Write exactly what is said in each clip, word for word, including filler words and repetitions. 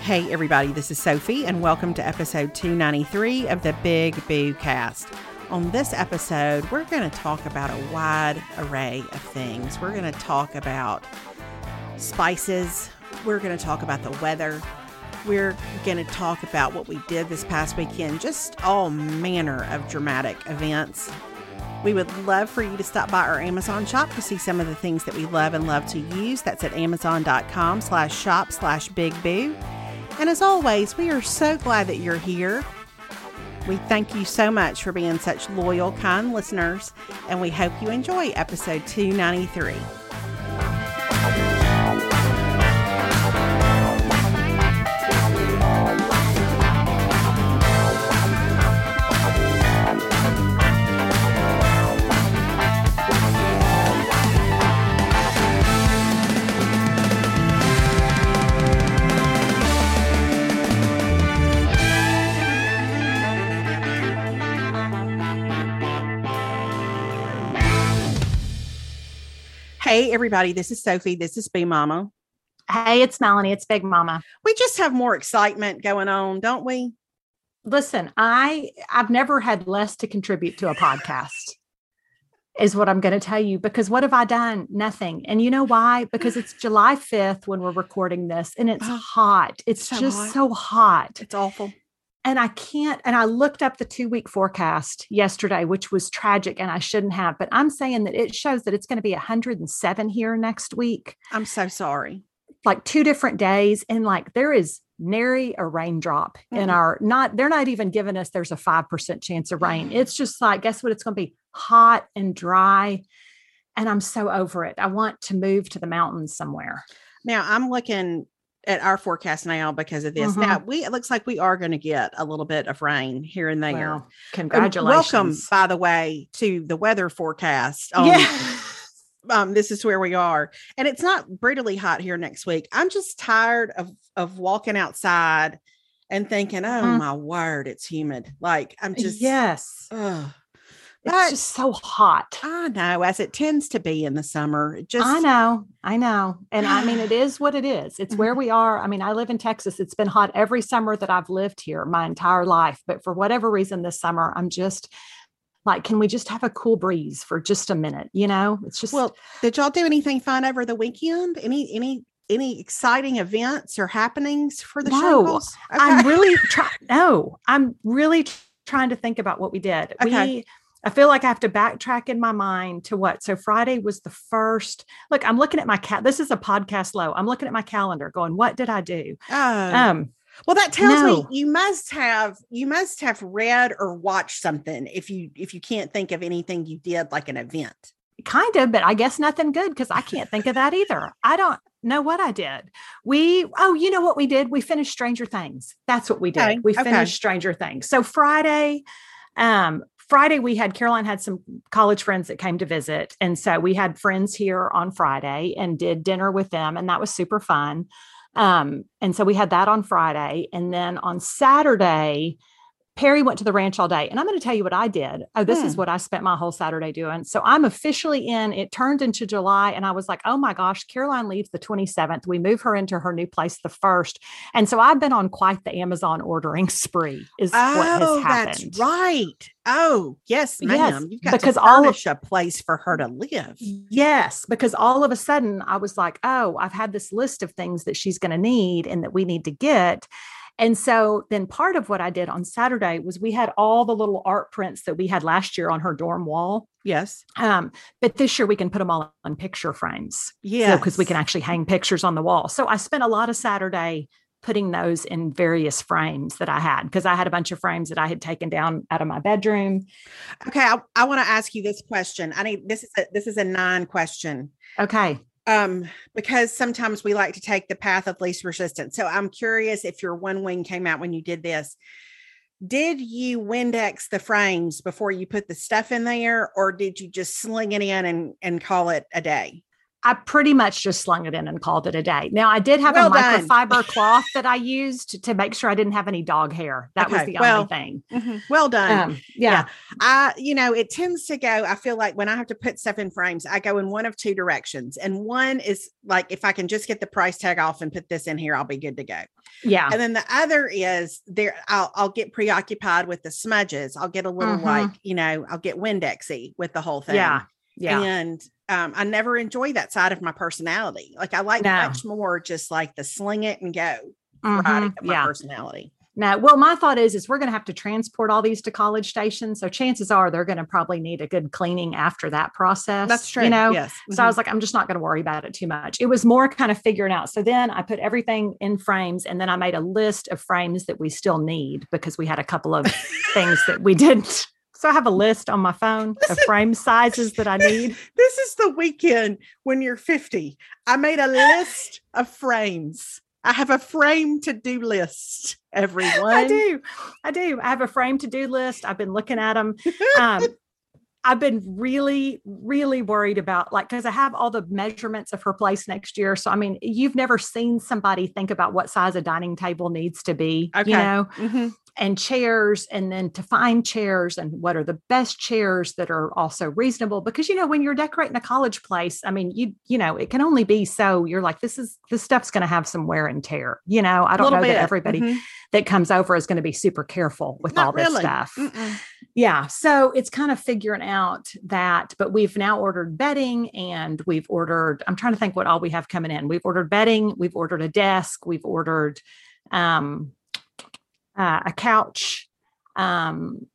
Hey everybody, this is Sophie and welcome to episode two ninety-three of the Big Boo Cast. On this episode, we're going to talk about a wide array of things. We're going to talk about spices. We're going to talk about the weather. We're going to talk about what we did this past weekend, just all manner of dramatic events. We would love for you to stop by our Amazon shop to see some of the things that we love and love to use. That's at amazon.com slash shop slash big boo. And as always, we are so glad that you're here. We thank you so much for being such loyal, kind listeners, and we hope you enjoy episode two ninety-three. Hey, everybody, this is Sophie. This is Big Mama. Hey, it's Melanie. It's Big Mama. We just have more excitement going on, don't we? Listen, I, I've never had less to contribute to a podcast is what I'm going to tell you, because what have I done? Nothing. And you know why? Because it's July fifth when we're recording this and it's oh, hot. It's so just hot. so hot. It's awful. And I can't, and I looked up the two-week forecast yesterday, which was tragic and I shouldn't have, but I'm saying that it shows that it's going to be one hundred seven here next week. I'm so sorry. Like two different days. And like, there is nary a raindrop mm-hmm. in our, not, they're not even giving us, there's a five percent chance of rain. It's just like, guess what? It's going to be hot and dry. And I'm so over it. I want to move to the mountains somewhere. Now I'm looking at our forecast now because of this. Mm-hmm. Now we, it looks like we are going to get a little bit of rain here and there. Wow. Congratulations. And welcome, by the way, to the weather forecast. Um, yeah. um, this is where we are. And it's not brutally hot here next week. I'm just tired of, of walking outside and thinking, oh mm. my word, it's humid. Like I'm just, yes. Ugh. It's but, just so hot. I know, as it tends to be in the summer. It just I know, I know. And I mean, it is what it is. It's where we are. I mean, I live in Texas. It's been hot every summer that I've lived here my entire life. But for whatever reason this summer, I'm just like, can we just have a cool breeze for just a minute? You know, it's just. Well, did y'all do anything fun over the weekend? Any, any? Any exciting events or happenings for the show? No, okay. I'm really, try- no, I'm really t- trying to think about what we did. Okay. We, I feel like I have to backtrack in my mind to what. So Friday was the first. Look, I'm looking at my cat. This is a podcast low. I'm looking at my calendar going, what did I do? Um, um, well, that tells no. me you must have, you must have read or watched something. If you, if you can't think of anything you did, like an event. Kind of, but I guess nothing good. Cause I can't think of that either. I don't know what I did. We, oh, you know what we did? We finished Stranger Things. That's what we did. Okay. We finished okay. Stranger Things. So Friday, um, Friday, we had, Caroline had some college friends that came to visit. And so we had friends here on Friday and did dinner with them. And that was super fun. Um, and so we had that on Friday. And then on Saturday, Perry went to the ranch all day. And I'm going to tell you what I did. Oh, this hmm. is what I spent my whole Saturday doing. So I'm officially in, it turned into July. And I was like, oh my gosh, Caroline leaves the twenty-seventh. We move her into her new place the first. And so I've been on quite the Amazon ordering spree is oh, what has happened. That's right. Oh, yes, ma'am. Yes, You've got because to furnish all of, a place for her to live. Yes, because all of a sudden I was like, oh, I've had this list of things that she's going to need and that we need to get. And so then part of what I did on Saturday was we had all the little art prints that we had last year on her dorm wall. Yes. Um, but this year we can put them all on picture frames. Yeah. So, because we can actually hang pictures on the wall. So I spent a lot of Saturday putting those in various frames that I had, because I had a bunch of frames that I had taken down out of my bedroom. Okay. I, I want to ask you this question. I need, this is a, this is a nine question. Okay. Um, because sometimes we like to take the path of least resistance. So I'm curious if your one wing came out when you did this. Did you Windex the frames before you put the stuff in there, or did you just sling it in and, and call it a day? I pretty much just slung it in and called it a day. Now, I did have well a done. microfiber cloth that I used to make sure I didn't have any dog hair. That okay. was the well, only thing. Mm-hmm. Well done. Um, yeah. yeah. I, you know, it tends to go, I feel like when I have to put stuff in frames, I go in one of two directions. And one is like, if I can just get the price tag off and put this in here, I'll be good to go. Yeah. And then the other is there, I'll, I'll get preoccupied with the smudges. I'll get a little mm-hmm. like, you know, I'll get Windexy with the whole thing. Yeah. Yeah. And um, I never enjoy that side of my personality. Like I like no. much more just like the sling it and go mm-hmm. right my yeah. personality. Now, well, my thought is, is we're going to have to transport all these to College Station. So chances are they're going to probably need a good cleaning after that process. That's true. You know? Yes. Mm-hmm. So I was like, I'm just not going to worry about it too much. It was more kind of figuring out. So then I put everything in frames and then I made a list of frames that we still need because we had a couple of things that we didn't. So I have a list on my phone Listen, of frame sizes that I need. This is the weekend when you're fifty. I made a list of frames. I have a frame to-do list, everyone. I do. I do. I have a frame to-do list. I've been looking at them. Um, I've been really, really worried about, like, because I have all the measurements of her place next year. So, I mean, you've never seen somebody think about what size a dining table needs to be, okay. you know? Mm-hmm. And chairs, and then to find chairs and what are the best chairs that are also reasonable, because, you know, when you're decorating a college place, I mean, you, you know, it can only be, so you're like, this is, this stuff's going to have some wear and tear, you know, I don't know bit. that everybody mm-hmm. that comes over is going to be super careful with Not all this really. stuff. Mm-mm. Yeah. So it's kind of figuring out that, but we've now ordered bedding and we've ordered, I'm trying to think what all we have coming in. We've ordered bedding, we've ordered a desk, we've ordered, um, Uh, a couch. Um,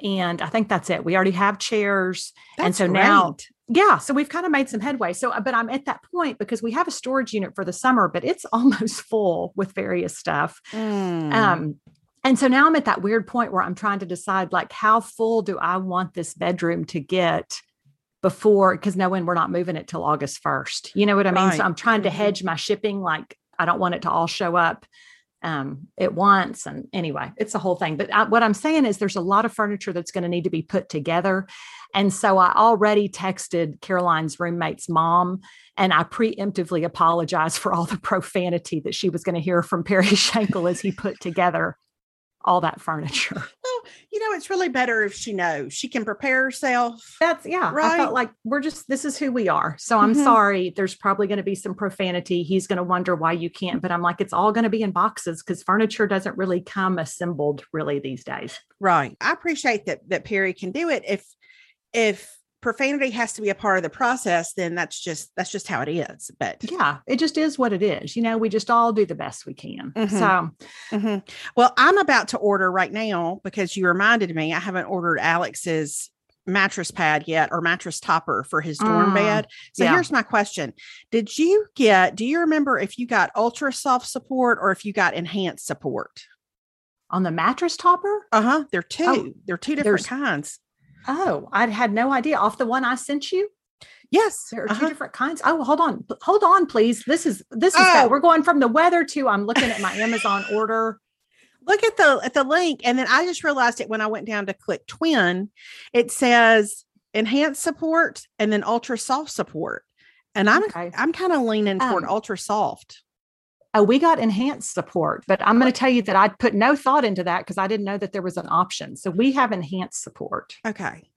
and I think that's it. We already have chairs. That's and so great. now, yeah, so we've kind of made some headway. So, but I'm at that point because we have a storage unit for the summer, but it's almost full with various stuff. Mm. Um, and so now I'm at that weird point where I'm trying to decide, like, how full do I want this bedroom to get before, because knowing we're not moving it till August first. You know what I mean? Right. So I'm trying to hedge my shipping. Like, I don't want it to all show up um, at once. And anyway, it's a whole thing. But I, what I'm saying is there's a lot of furniture that's going to need to be put together. And so I already texted Caroline's roommate's mom, and I preemptively apologized for all the profanity that she was going to hear from Perry Shankle as he put together all that furniture. Well, you know, it's really better if she knows she can prepare herself. That's yeah. Right? I felt like we're just, this is who we are. So I'm mm-hmm. sorry. There's probably going to be some profanity. He's going to wonder why you can't, but I'm like, it's all going to be in boxes because furniture doesn't really come assembled really these days. Right. I appreciate that, that Perry can do it. If, if profanity has to be a part of the process, then that's just, that's just how it is. But yeah, it just is what it is. You know, we just all do the best we can. Mm-hmm. So, mm-hmm. well, I'm about to order right now because you reminded me, I haven't ordered Alex's mattress pad yet, or mattress topper for his dorm mm, bed. So yeah. here's my question. Did you get, do you remember if you got ultra soft support or if you got enhanced support on the mattress topper? Uh-huh. There are two, oh, there are two different kinds. Oh, I had no idea. Off the one I sent you? Yes. There are uh-huh. two different kinds. Oh, hold on. Hold on, please. This is, this is, oh. we're going from the weather to, I'm looking at my Amazon order. Look at the, at the link. And then I just realized it when I went down to click twin, it says enhanced support and then ultra soft support. And I'm, okay. I'm kind of leaning toward um, ultra soft. Oh, we got enhanced support, but I'm going to tell you that I put no thought into that because I didn't know that there was an option. So we have enhanced support. Okay.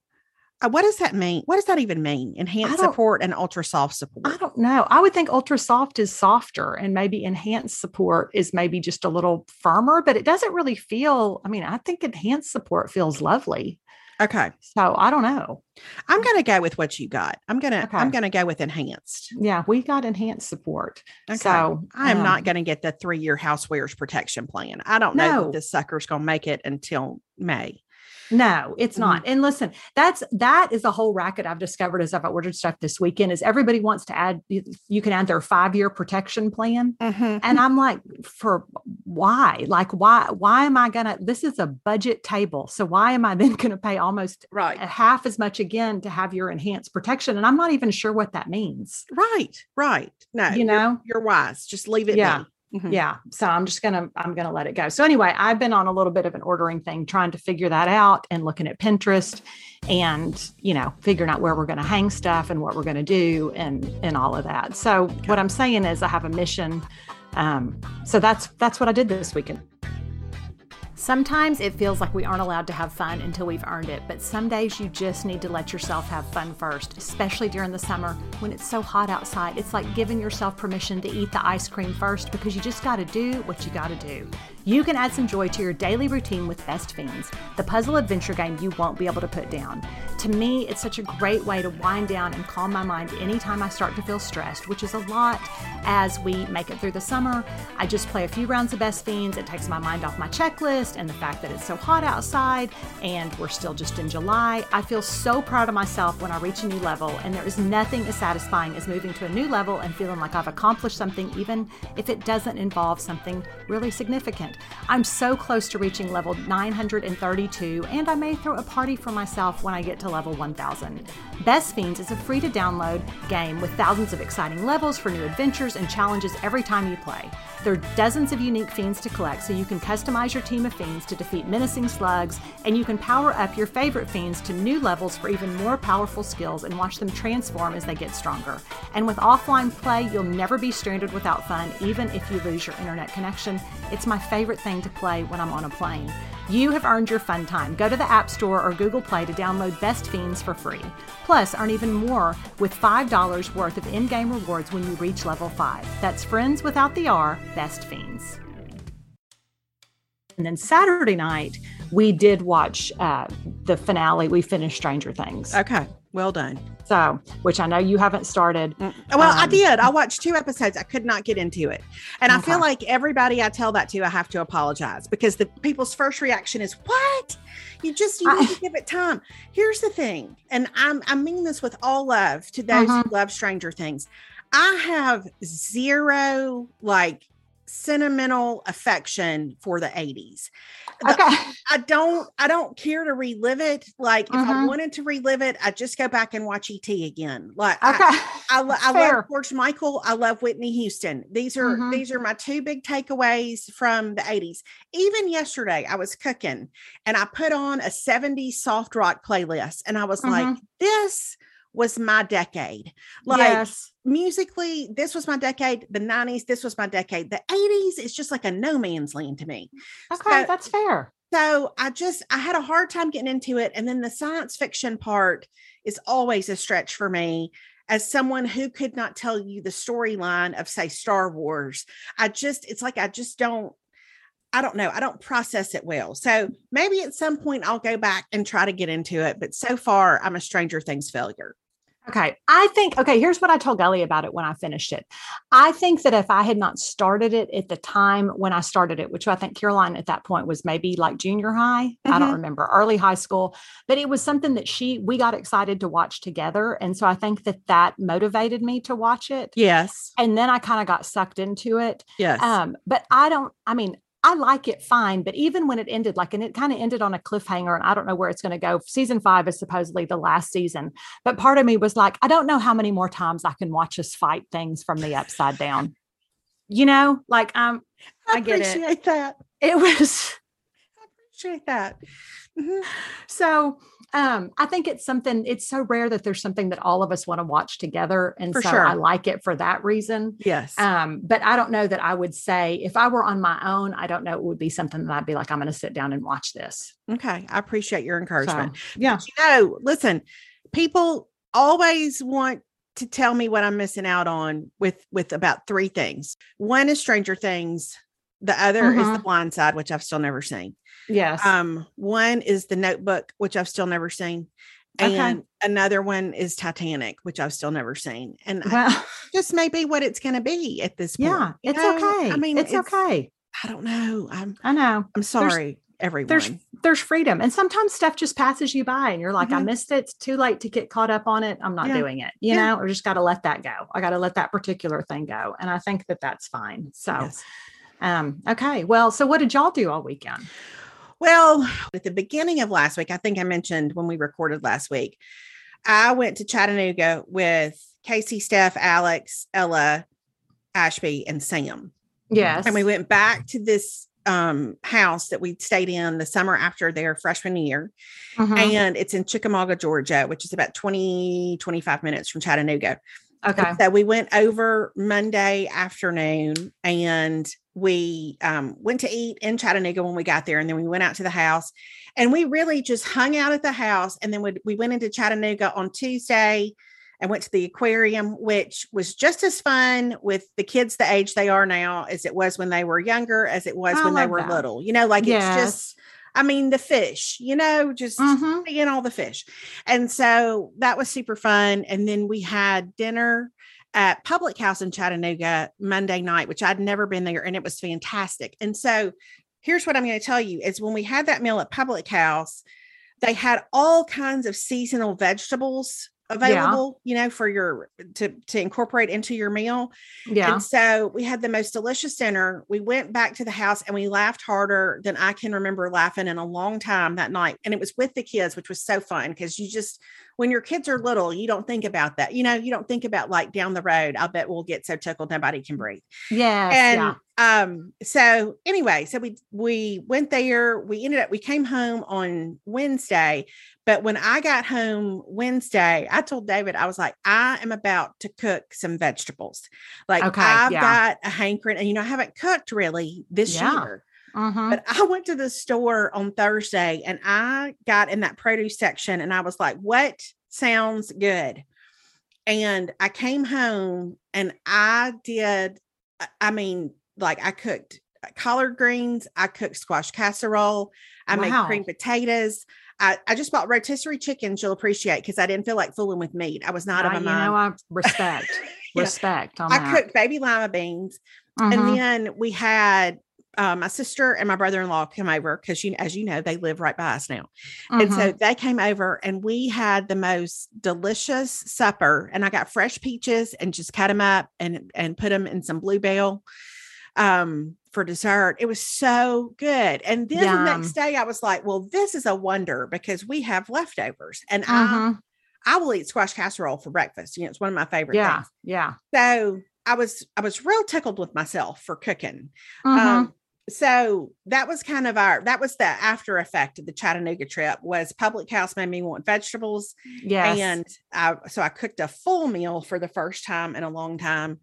Uh, what does that mean? What does that even mean? Enhanced support and ultra soft support. I don't know. I would think ultra soft is softer and maybe enhanced support is maybe just a little firmer, but it doesn't really feel, I mean, I think enhanced support feels lovely. Okay. So I don't know. I'm going to go with what you got. I'm going to, okay. I'm going to go with enhanced. Yeah. We got enhanced support. Okay. So I am um, not going to get the three year housewares protection plan. I don't no. know that this sucker's going to make it until May. No, it's not. Mm-hmm. And listen, that's, that is a whole racket I've discovered as I've ordered stuff this weekend is everybody wants to add, you, you can add their five-year protection plan. Mm-hmm. And I'm like, for why? Like, why, why am I going to, this is a budget table. So why am I then going to pay almost right. half as much again to have your enhanced protection? And I'm not even sure what that means. Right. Right. No, you know, you're, you're wise. Just leave it. Yeah. Be. Mm-hmm. Yeah. So I'm just going to, I'm going to let it go. So anyway, I've been on a little bit of an ordering thing, trying to figure that out and looking at Pinterest and, you know, figuring out where we're going to hang stuff and what we're going to do and, and all of that. So okay. What I'm saying is I have a mission. Um, so that's, that's what I did this weekend. Sometimes it feels like we aren't allowed to have fun until we've earned it, but some days you just need to let yourself have fun first, especially during the summer when it's so hot outside. It's like giving yourself permission to eat the ice cream first because you just got to do what you got to do. You can add some joy to your daily routine with Best Fiends, the puzzle adventure game you won't be able to put down. To me, it's such a great way to wind down and calm my mind anytime I start to feel stressed, which is a lot as we make it through the summer. I just play a few rounds of Best Fiends. It takes my mind off my checklist and the fact that it's so hot outside and we're still just in July. I feel so proud of myself when I reach a new level, and there is nothing as satisfying as moving to a new level and feeling like I've accomplished something, even if it doesn't involve something really significant. I'm so close to reaching level nine hundred thirty-two, and I may throw a party for myself when I get to level one thousand. Best Fiends is a free-to-download game with thousands of exciting levels for new adventures and challenges every time you play. There are dozens of unique fiends to collect, so you can customize your team of fiends to defeat menacing slugs, and you can power up your favorite fiends to new levels for even more powerful skills and watch them transform as they get stronger. And with offline play, you'll never be stranded without fun, even if you lose your internet connection. It's my favorite favorite thing to play when I'm on a plane. You have earned your fun time. Go to the App Store or Google Play to download Best Fiends for free. Plus, earn even more with five dollars worth of in-game rewards when you reach level five. That's Friends Without the R, Best Fiends. And then Saturday night, we did watch uh, the finale. We finished Stranger Things. Okay. Well done. So, which I know you haven't started. Well, um, I did. I watched two episodes. I could not get into it. And okay. I feel like everybody I tell that to, I have to apologize because the people's first reaction is, what? You just you I, need to give it time. Here's the thing. And I'm, I mean this with all love to those uh-huh. who love Stranger Things. I have zero, like, sentimental affection for the eighties. The, okay. I don't I don't care to relive it. Like if mm-hmm. I wanted to relive it, I just go back and watch E T again. Like okay. I I, I, I love George Michael. I love Whitney Houston. These are mm-hmm. these are my two big takeaways from the eighties. Even yesterday I was cooking and I put on a seventies soft rock playlist and I was mm-hmm. like, this was my decade. Like yes. musically, this was my decade. The nineties, this was my decade. The eighties is just like a no man's land to me. Okay, so, that's fair. So I just, I had a hard time getting into it. And then the science fiction part is always a stretch for me. As someone who could not tell you the storyline of, say, Star Wars, I just, it's like, I just don't, I don't know. I don't process it well. So maybe at some point I'll go back and try to get into it. But so far I'm a Stranger Things failure. Okay. I think, okay, here's what I told Gully about it when I finished it. I think that if I had not started it at the time when I started it, which I think Caroline at that point was maybe like junior high, mm-hmm. I don't remember, early high school, but it was something that she, we got excited to watch together. And so I think that that motivated me to watch it. Yes. And then I kind of got sucked into it. Yes. Um, but I don't, I mean, I like it fine, but even when it ended, like, and it kind of ended on a cliffhanger and I don't know where it's going to go. Season five is supposedly the last season, but part of me was like, I don't know how many more times I can watch us fight things from the upside down, you know, like, um, I, I get appreciate it. That. It was, I appreciate that. Mm-hmm. So, um, I think it's something, it's so rare that there's something that all of us want to watch together. And for so sure. I like it for that reason. Yes. Um, but I don't know that I would say if I were on my own, I don't know. It would be something that I'd be like, I'm going to sit down and watch this. Okay. I appreciate your encouragement. So, yeah. But, you know, listen, people always want to tell me what I'm missing out on with, with about three things. One is Stranger Things. The other mm-hmm. is The Blind Side, which I've still never seen. Yes. Um, one is The Notebook, which I've still never seen. And okay. another one is Titanic, which I've still never seen. And well, I, just maybe what it's going to be at this point. Yeah, it's know? okay. I mean, it's, it's okay. I don't know. I'm, I know. I'm sorry, there's, everyone. There's, there's freedom. And sometimes stuff just passes you by and you're like, mm-hmm. I missed it. It's too late to get caught up on it. I'm not yeah. doing it, you yeah. know, or just got to let that go. I got to let that particular thing go. And I think that that's fine. So, yes. um, okay. Well, so what did y'all do all weekend? Well, at the beginning of last week, I think I mentioned when we recorded last week, I went to Chattanooga with Casey, Steph, Alex, Ella, Ashby, and Sam. Yes. And we went back to this um, house that we stayed in the summer after their freshman year. Mm-hmm. And it's in Chickamauga, Georgia, which is about twenty, twenty-five minutes from Chattanooga. Okay. And so we went over Monday afternoon and we um, went to eat in Chattanooga when we got there. And then we went out to the house and we really just hung out at the house. And then we went into Chattanooga on Tuesday and went to the aquarium, which was just as fun with the kids the age they are now as it was when they were younger, as it was I when they were that. little. You know, like yes. it's just, I mean, the fish, you know, just mm-hmm. seeing all the fish. And so that was super fun. And then we had dinner at Public House in Chattanooga Monday night, which I'd never been there, and it was fantastic. And so here's what I'm going to tell you is when we had that meal at Public House, they had all kinds of seasonal vegetables available, yeah. you know, for your, to, to incorporate into your meal. Yeah. And so we had the most delicious dinner. We went back to the house and we laughed harder than I can remember laughing in a long time that night. And it was with the kids, which was so fun. Cause you just, when your kids are little, you don't think about that. You know, you don't think about like down the road, I bet we'll get so tickled nobody can breathe. Yeah. And yeah. um, so anyway, so we, we went there, we ended up, we came home on Wednesday. But when I got home Wednesday, I told David, I was like, I am about to cook some vegetables. Like okay, I've yeah. got a hankering, and you know, I haven't cooked really this yeah. year, uh-huh. but I went to the store on Thursday and I got in that produce section and I was like, what sounds good? And I came home and I did, I mean, like I cooked collard greens. I cooked squash casserole. I wow. made creamed potatoes. I, I just bought rotisserie chickens. You'll appreciate because I didn't feel like fooling with meat. I was not of my mind. You know, I respect, yeah. respect. On I that. cooked baby lima beans, uh-huh. and then we had um, my sister and my brother-in-law come over because, you, as you know, they live right by us now, uh-huh. and so they came over and we had the most delicious supper. And I got fresh peaches and just cut them up and and put them in some bluebell. Um, for dessert. It was so good. And then Yum. the next day I was like, well, this is a wonder because we have leftovers and uh-huh. I, I will eat squash casserole for breakfast. You know, it's one of my favorite yeah, things. Yeah. So I was, I was real tickled with myself for cooking. Uh-huh. Um, so that was kind of our, that was the after effect of the Chattanooga trip was Public House made me want vegetables. Yes. And I, so I cooked a full meal for the first time in a long time.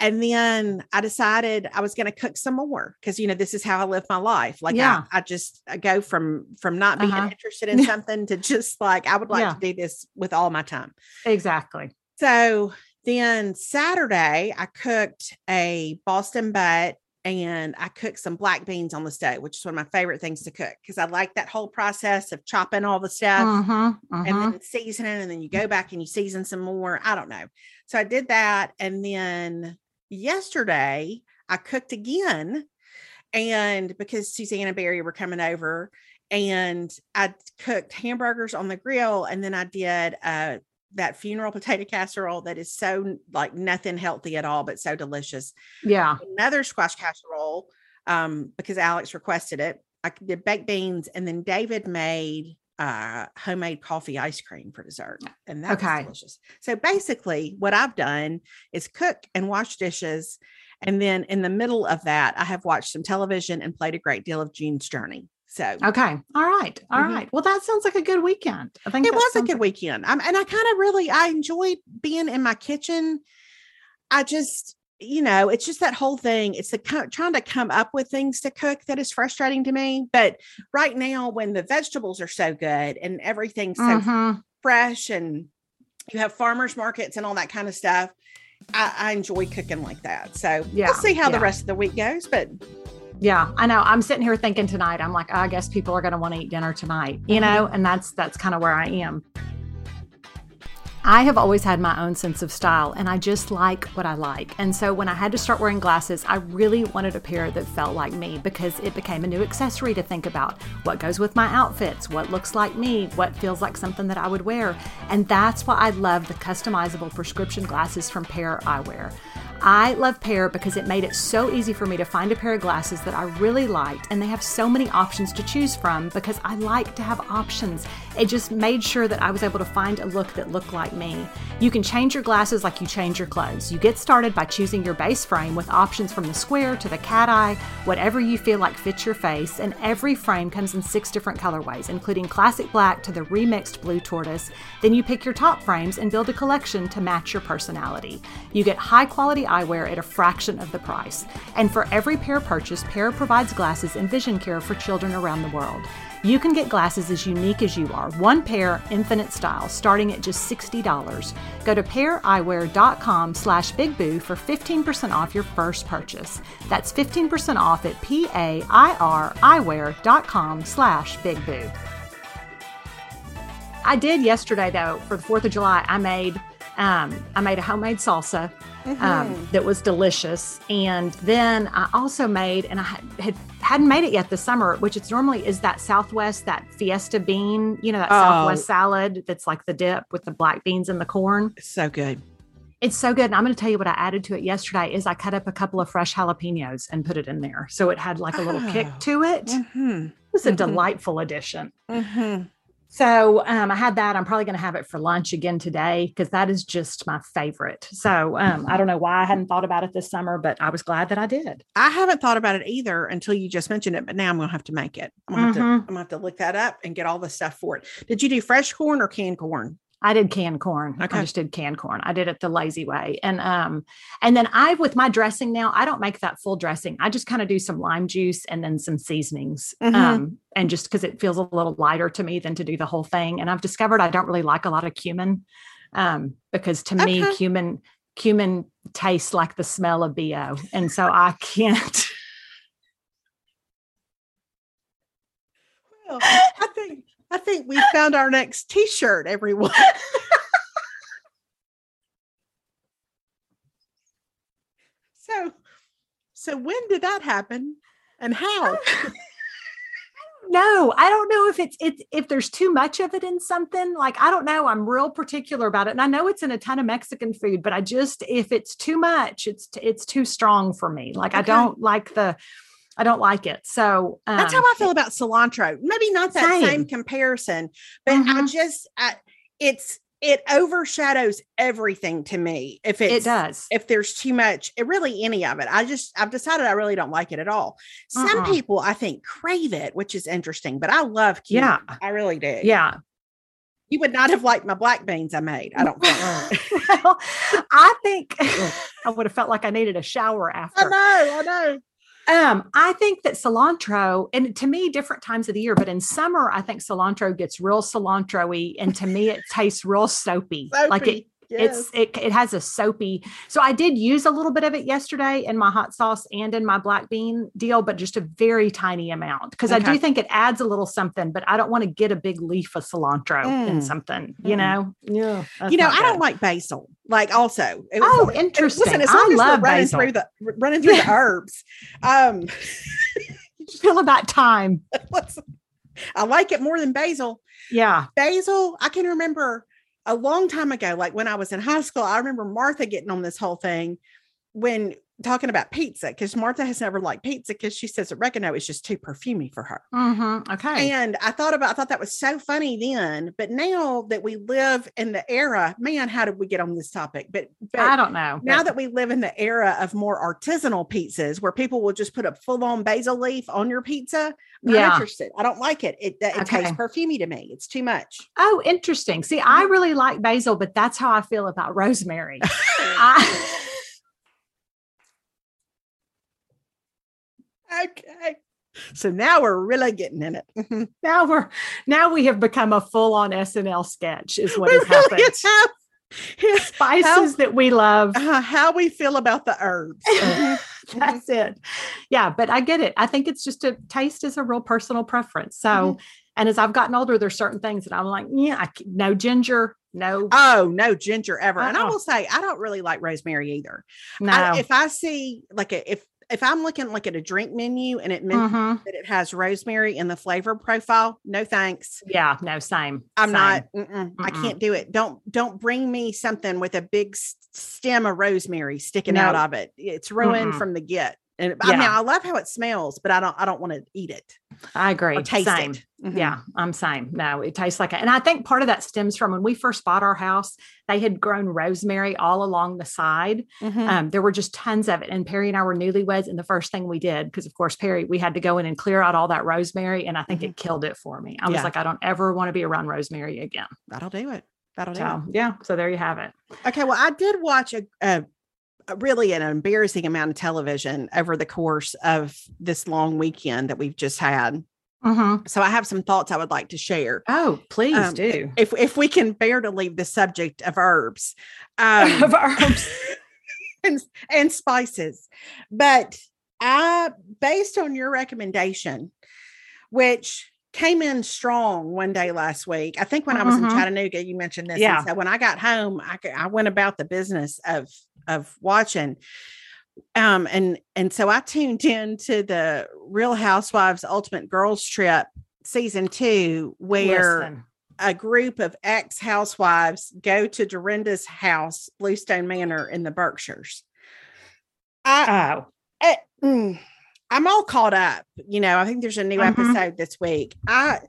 And then I decided I was going to cook some more because, you know, this is how I live my life. Like yeah. I, I just I go from, from not being uh-huh. interested in something to just like, I would like yeah. to do this with all my time. Exactly. So then Saturday I cooked a Boston butt. And I cooked some black beans on the stove, which is one of my favorite things to cook because I like that whole process of chopping all the stuff uh-huh, uh-huh. and then seasoning, and then you go back and you season some more. I don't know. So I did that. And then yesterday I cooked again. And because Suzanne and Barry were coming over, and I cooked hamburgers on the grill. And then I did uh, that funeral potato casserole that is so like nothing healthy at all, but so delicious. Yeah. Another squash casserole, um, because Alex requested it. I did baked beans, and then David made uh homemade coffee ice cream for dessert. And that okay. was delicious. So basically what I've done is cook and wash dishes. And then in the middle of that, I have watched some television and played a great deal of June's Journey. So, okay. All right. All mm-hmm. right. Well, that sounds like a good weekend. I think it was a good like- weekend. Um, and I kind of really, I enjoyed being in my kitchen. I just, you know, it's just that whole thing. It's the trying to come up with things to cook that is frustrating to me. But right now when the vegetables are so good and everything's so mm-hmm. fresh and you have farmers markets and all that kind of stuff, I, I enjoy cooking like that. So yeah, we'll see how yeah. the rest of the week goes, but yeah, I know. I'm sitting here thinking tonight, I'm like, oh, I guess people are going to want to eat dinner tonight, you know, and that's that's kind of where I am. I have always had my own sense of style, and I just like what I like. And so when I had to start wearing glasses, I really wanted a pair that felt like me because it became a new accessory to think about. What goes with my outfits? What looks like me? What feels like something that I would wear? And that's why I love the customizable prescription glasses from Pear Eyewear. I love Pear because it made it so easy for me to find a pair of glasses that I really liked, and they have so many options to choose from because I like to have options. It just made sure that I was able to find a look that looked like me. You can change your glasses like you change your clothes. You get started by choosing your base frame with options from the square to the cat eye, whatever you feel like fits your face, and every frame comes in six different colorways, including classic black to the remixed blue tortoise. Then you pick your top frames and build a collection to match your personality. You get high-quality eyewear at a fraction of the price. And for every Pear purchase, Pear provides glasses and vision care for children around the world. You can get glasses as unique as you are, one pair, infinite style, starting at just sixty dollars. Go to pear eyewear dot com slash bigboo for fifteen percent off your first purchase. That's fifteen percent off at P A I R eyewear dot com slash bigboo. I did yesterday, though, for the fourth of July, I made um, I made a homemade salsa mm-hmm. um, that was delicious. And then I also made, and I had, hadn't made it yet this summer, which it's normally is that Southwest, that fiesta bean, you know, that oh. Southwest salad that's like the dip with the black beans and the corn. It's so good. It's so good. And I'm going to tell you what I added to it yesterday is I cut up a couple of fresh jalapenos and put it in there. So it had like a little oh. kick to it. Mm-hmm. It was a mm-hmm. delightful addition. Mm-hmm. So um, I had that. I'm probably going to have it for lunch again today because that is just my favorite. So um, I don't know why I hadn't thought about it this summer, but I was glad that I did. I haven't thought about it either until you just mentioned it, but now I'm going to have to make it. I'm going to, mm-hmm. I'm going to have to look that up and get all the stuff for it. Did you do fresh corn or canned corn? I did canned corn. Okay. I just did canned corn. I did it the lazy way. And, um, and then I, with my dressing now, I don't make that full dressing. I just kind of do some lime juice and then some seasonings. Mm-hmm. Um, and just cause it feels a little lighter to me than to do the whole thing. And I've discovered I don't really like a lot of cumin, um, because to okay. me, cumin, cumin tastes like the smell of B O. And so I can't. Well, I think. I think we found our next t-shirt, everyone. so, so when did that happen and how? No, I don't know if it's, it's, if there's too much of it in something, like, I don't know. I'm real particular about it. And I know it's in a ton of Mexican food, but I just, if it's too much, it's, it's too strong for me. Like okay. I don't like the, I don't like it. So um, that's how I feel about cilantro. Maybe not that same, same comparison, but mm-hmm. I just, I, it's, it overshadows everything to me. If it's, it does, if there's too much, it really any of it. I just, I've decided I really don't like it at all. Some uh-uh. people I think crave it, which is interesting, but I love cumin. Yeah, I really do. Yeah. You would not have liked my black beans I made. I don't know. Well, I think I would have felt like I needed a shower after. I know, I know. Um, I think that cilantro, and to me, different times of the year, but in summer, I think cilantro gets real cilantro-y. And to me, it tastes real soapy. soapy. Like it, yes. it's, it, it has a soapy. So I did use a little bit of it yesterday in my hot sauce and in my black bean deal, but just a very tiny amount. Cause okay. I do think it adds a little something, but I don't want to get a big leaf of cilantro mm. in something, you mm. know? Yeah. You know, I good. don't like basil. Like also, it was, oh, interesting. Listen, as long I as love we're running basil. through the running through the herbs, um, you just feel about time. I like it more than basil. Yeah, basil. I can remember a long time ago, like when I was in high school. I remember Martha getting on this whole thing when talking about pizza because Martha has never liked pizza because she says oregano is just too perfumey for her. Mm-hmm. Okay, and I thought about I thought that was so funny then, but now that we live in the era, man, how did we get on this topic? But, but I don't know. Now but... that we live in the era of more artisanal pizzas, where people will just put a full-on basil leaf on your pizza, I'm yeah. not interested. I don't like it. It, it okay. tastes perfumey to me. It's too much. Oh, interesting. See, I really like basil, but that's how I feel about rosemary. I... Okay. So now we're really getting in it. now we're now we have become a full-on S N L sketch is what we has really happened. Have, yes, Spices how, that we love. Uh, how we feel about the herbs. Mm-hmm. That's it. Yeah, but I get it. I think it's just a taste is a real personal preference. So mm-hmm. and as I've gotten older, there's certain things that I'm like, yeah, I, no ginger. No. Oh, no ginger ever. Uh-uh. And I will say I don't really like rosemary either. No. I, if I see like a if If I'm looking like at a drink menu and it mentions mm-hmm. that it has rosemary in the flavor profile, no thanks. Yeah, no, same. I'm same. not. Mm-mm, mm-mm. I can't do it. Don't don't bring me something with a big stem of rosemary sticking no. out of it. It's ruined mm-mm. from the get. And yeah. I mean, I love how it smells, but I don't. I don't want to eat it. I agree. Taste same. It. Mm-hmm. Yeah, I'm same. No, it tastes like it. And I think part of that stems from when we first bought our house, they had grown rosemary all along the side. Mm-hmm. Um, there were just tons of it. And Perry and I were newlyweds. And the first thing we did, because of course, Perry, we had to go in and clear out all that rosemary. And I think mm-hmm. it killed it for me. I yeah. was like, I don't ever want to be around rosemary again. That'll do it. That'll do so, it. Yeah. So there you have it. Okay. Well, I did watch a, a really an embarrassing amount of television over the course of this long weekend that we've just had. Mm-hmm. So I have some thoughts I would like to share. Oh, please um, do. If if we can bear to leave the subject of herbs, um, of herbs and, and spices. But I, based on your recommendation, which came in strong one day last week, I think when mm-hmm. I was in Chattanooga, you mentioned this. Yeah. And so when I got home, I, I went about the business of of watching. Um, and, and so I tuned in to the Real Housewives Ultimate Girls Trip season two, where Listen. a group of ex-housewives go to Dorinda's house, Bluestone Manor in the Berkshires. I, oh. I, mm, I'm all caught up. You know, I think there's a new mm-hmm. episode this week. I,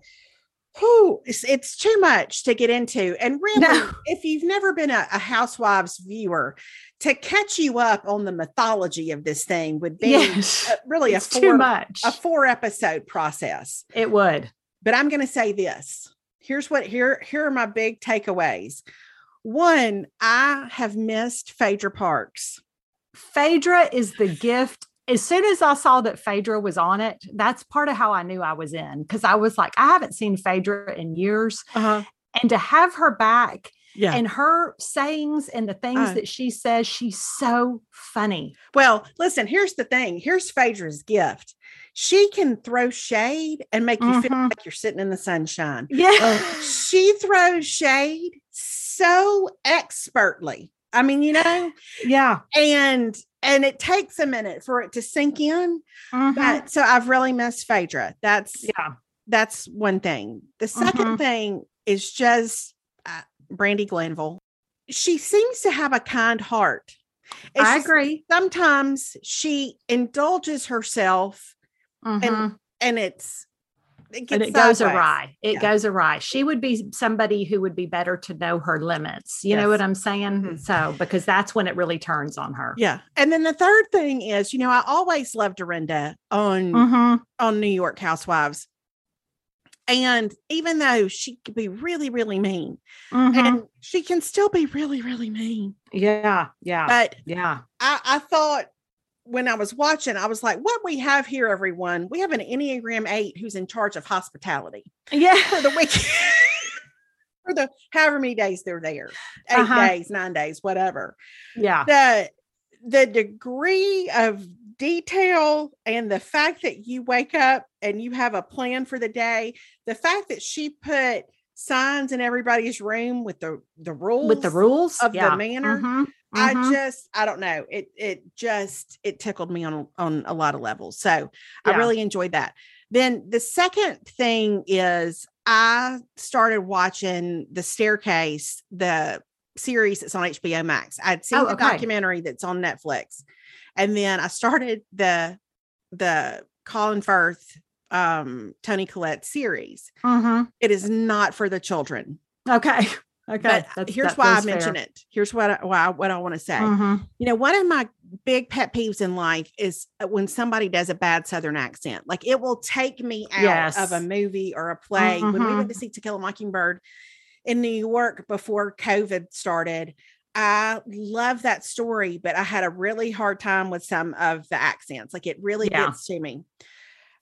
whew, it's, it's too much to get into. And really, no. if you've never been a, a Housewives viewer, to catch you up on the mythology of this thing would be yes. a, really a four, too much. a four episode process. It would. But I'm going to say this. Here's what here, here are my big takeaways. One, I have missed Phaedra Parks. Phaedra is the gift. As soon as I saw that Phaedra was on it, that's part of how I knew I was in. Cause I was like, I haven't seen Phaedra in years uh-huh. and to have her back yeah. and her sayings and the things uh, that she says, she's so funny. Well, listen, here's the thing. Here's Phaedra's gift. She can throw shade and make you mm-hmm. feel like you're sitting in the sunshine. Yeah. Uh, she throws shade so expertly. I mean, you know, yeah. And, and it takes a minute for it to sink in. Mm-hmm. But so I've really missed Phaedra. That's, yeah, that's one thing. The second mm-hmm. thing is just uh, Brandi Glanville. She seems to have a kind heart. It's I agree. Sometimes she indulges herself mm-hmm. and, and it's, It gets and it sideways. goes awry. It yeah. goes awry. She would be somebody who would be better to know her limits. You yes. know what I'm saying? Mm-hmm. So, because that's when it really turns on her. Yeah. And then the third thing is, you know, I always loved Dorinda on, mm-hmm. on New York Housewives. And even though she could be really, really mean mm-hmm. and she can still be really, really mean. Yeah. Yeah. But yeah, I, I thought, when I was watching, I was like, what we have here, everyone, we have an Enneagram eight who's in charge of hospitality. Yeah. For the week, for the however many days they're there, eight uh-huh. days, nine days, whatever. Yeah. The, the degree of detail and the fact that you wake up and you have a plan for the day, the fact that she put signs in everybody's room with the, the rules, with the rules of yeah. the manor. Mm-hmm. Mm-hmm. I just, I don't know. It, it just, it tickled me on, on a lot of levels. So yeah. I really enjoyed that. Then the second thing is I started watching The Staircase, the series that's on H B O Max. I'd seen oh, the okay. documentary that's on Netflix. And then I started the, the Colin Firth, um, Toni Collette series. Mm-hmm. It is not for the children. Okay. Okay. But here's why I mention fair. it. Here's what I, why I, what I want to say. Mm-hmm. You know, one of my big pet peeves in life is when somebody does a bad Southern accent. Like it will take me out yes. of a movie or a play. Mm-hmm. When we went to see To Kill a Mockingbird in New York before COVID started, I love that story, but I had a really hard time with some of the accents. Like it really yeah. gets to me.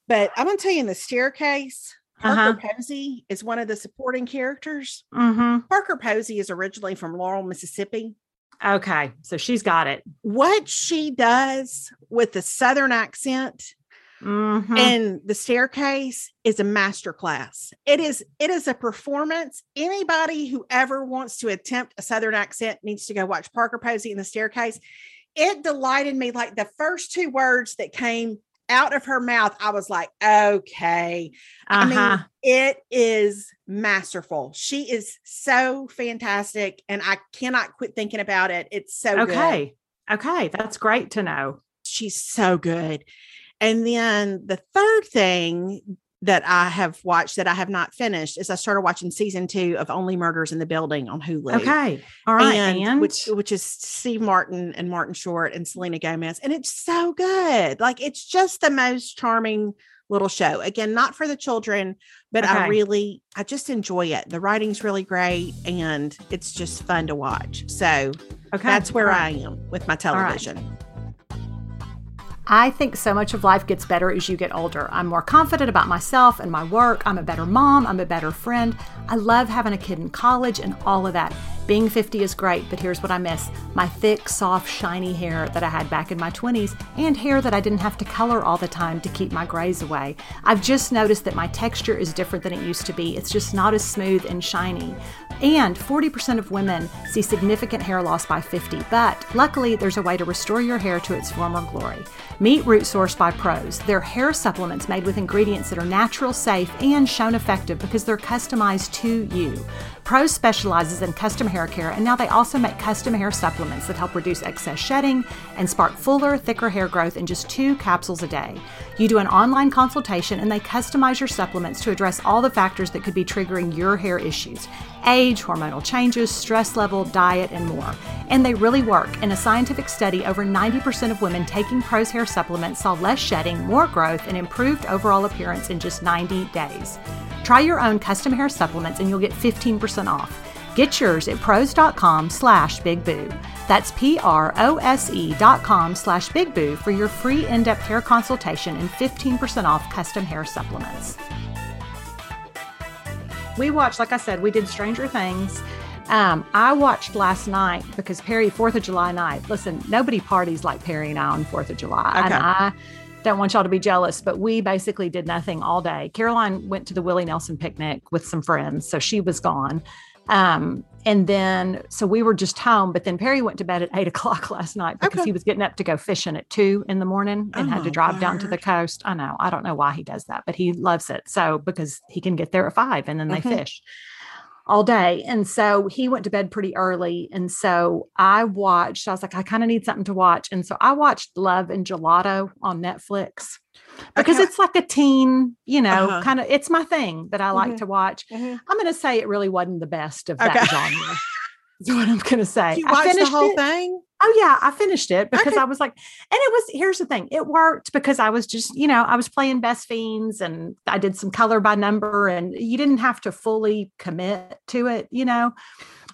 But I'm going to tell you, in The Staircase, Parker uh-huh. Posey is one of the supporting characters. Mm-hmm. Parker Posey is originally from Laurel, Mississippi. Okay. So she's got it. What she does with the Southern accent mm-hmm. and The Staircase is a masterclass. It is, it is a performance. Anybody who ever wants to attempt a Southern accent needs to go watch Parker Posey and The Staircase. It delighted me. Like the first two words that came out of her mouth, I was like, okay. Uh-huh. I mean, it is masterful. She is so fantastic, and I cannot quit thinking about it. It's so okay. good. Okay. That's great to know. She's so good. And then the third thing that I have watched that I have not finished is I started watching season two of Only Murders in the Building on Hulu. Okay. All right. And, and? Which, which is Steve Martin and Martin Short and Selena Gomez. And it's so good. Like, it's just the most charming little show. Again, not for the children, but okay. I really, I just enjoy it. The writing's really great and it's just fun to watch. So okay. that's where right. I am with my television. I think so much of life gets better as you get older. I'm more confident about myself and my work. I'm a better mom. I'm a better friend. I love having a kid in college and all of that. Being fifty is great, but here's what I miss. My thick, soft, shiny hair that I had back in my twenties and hair that I didn't have to color all the time to keep my grays away. I've just noticed that my texture is different than it used to be. It's just not as smooth and shiny. And forty percent of women see significant hair loss by fifty, but luckily there's a way to restore your hair to its former glory. Meet Root Source by Prose. They're hair supplements made with ingredients that are natural, safe, and shown effective because they're customized to you. Prose specializes in custom hair care, and now they also make custom hair supplements that help reduce excess shedding and spark fuller, thicker hair growth in just two capsules a day. You do an online consultation, and they customize your supplements to address all the factors that could be triggering your hair issues. Age, hormonal changes, stress level, diet, and more. And they really work. In a scientific study, over ninety percent of women taking Prose hair supplements saw less shedding, more growth, and improved overall appearance in just ninety days. Try your own custom hair supplements and you'll get fifteen percent off. Get yours at prose.com slash big boo. That's P-R-O-S-E dot com slash big boo for your free in-depth hair consultation and fifteen percent off custom hair supplements. We watched, like I said, we did Stranger Things. Um, I watched last night because Perry, fourth of July night. Listen, nobody parties like Perry and I on fourth of July. Okay. And I don't want y'all to be jealous, but we basically did nothing all day. Caroline went to the Willie Nelson picnic with some friends, so she was gone. Um, and then, so we were just home, but then Perry went to bed at eight o'clock last night because okay. he was getting up to go fishing at two in the morning and oh, had to drive Lord. down to the coast. I know, I don't know why he does that, but he loves it. So, because he can get there at five and then mm-hmm. they fish all day. And so he went to bed pretty early. And so I watched, I was like, I kind of need something to watch. And so I watched Love and Gelato on Netflix because okay. it's like a teen, you know, uh-huh. kind of, it's my thing that I mm-hmm. like to watch. Mm-hmm. I'm going to say it really wasn't the best of okay. that genre. Is what I'm going to say. Did you watch I finished the whole it. thing? Oh yeah. I finished it because okay. I was like, and it was, here's the thing. It worked because I was just, you know, I was playing Best Fiends and I did some color by number and you didn't have to fully commit to it, you know,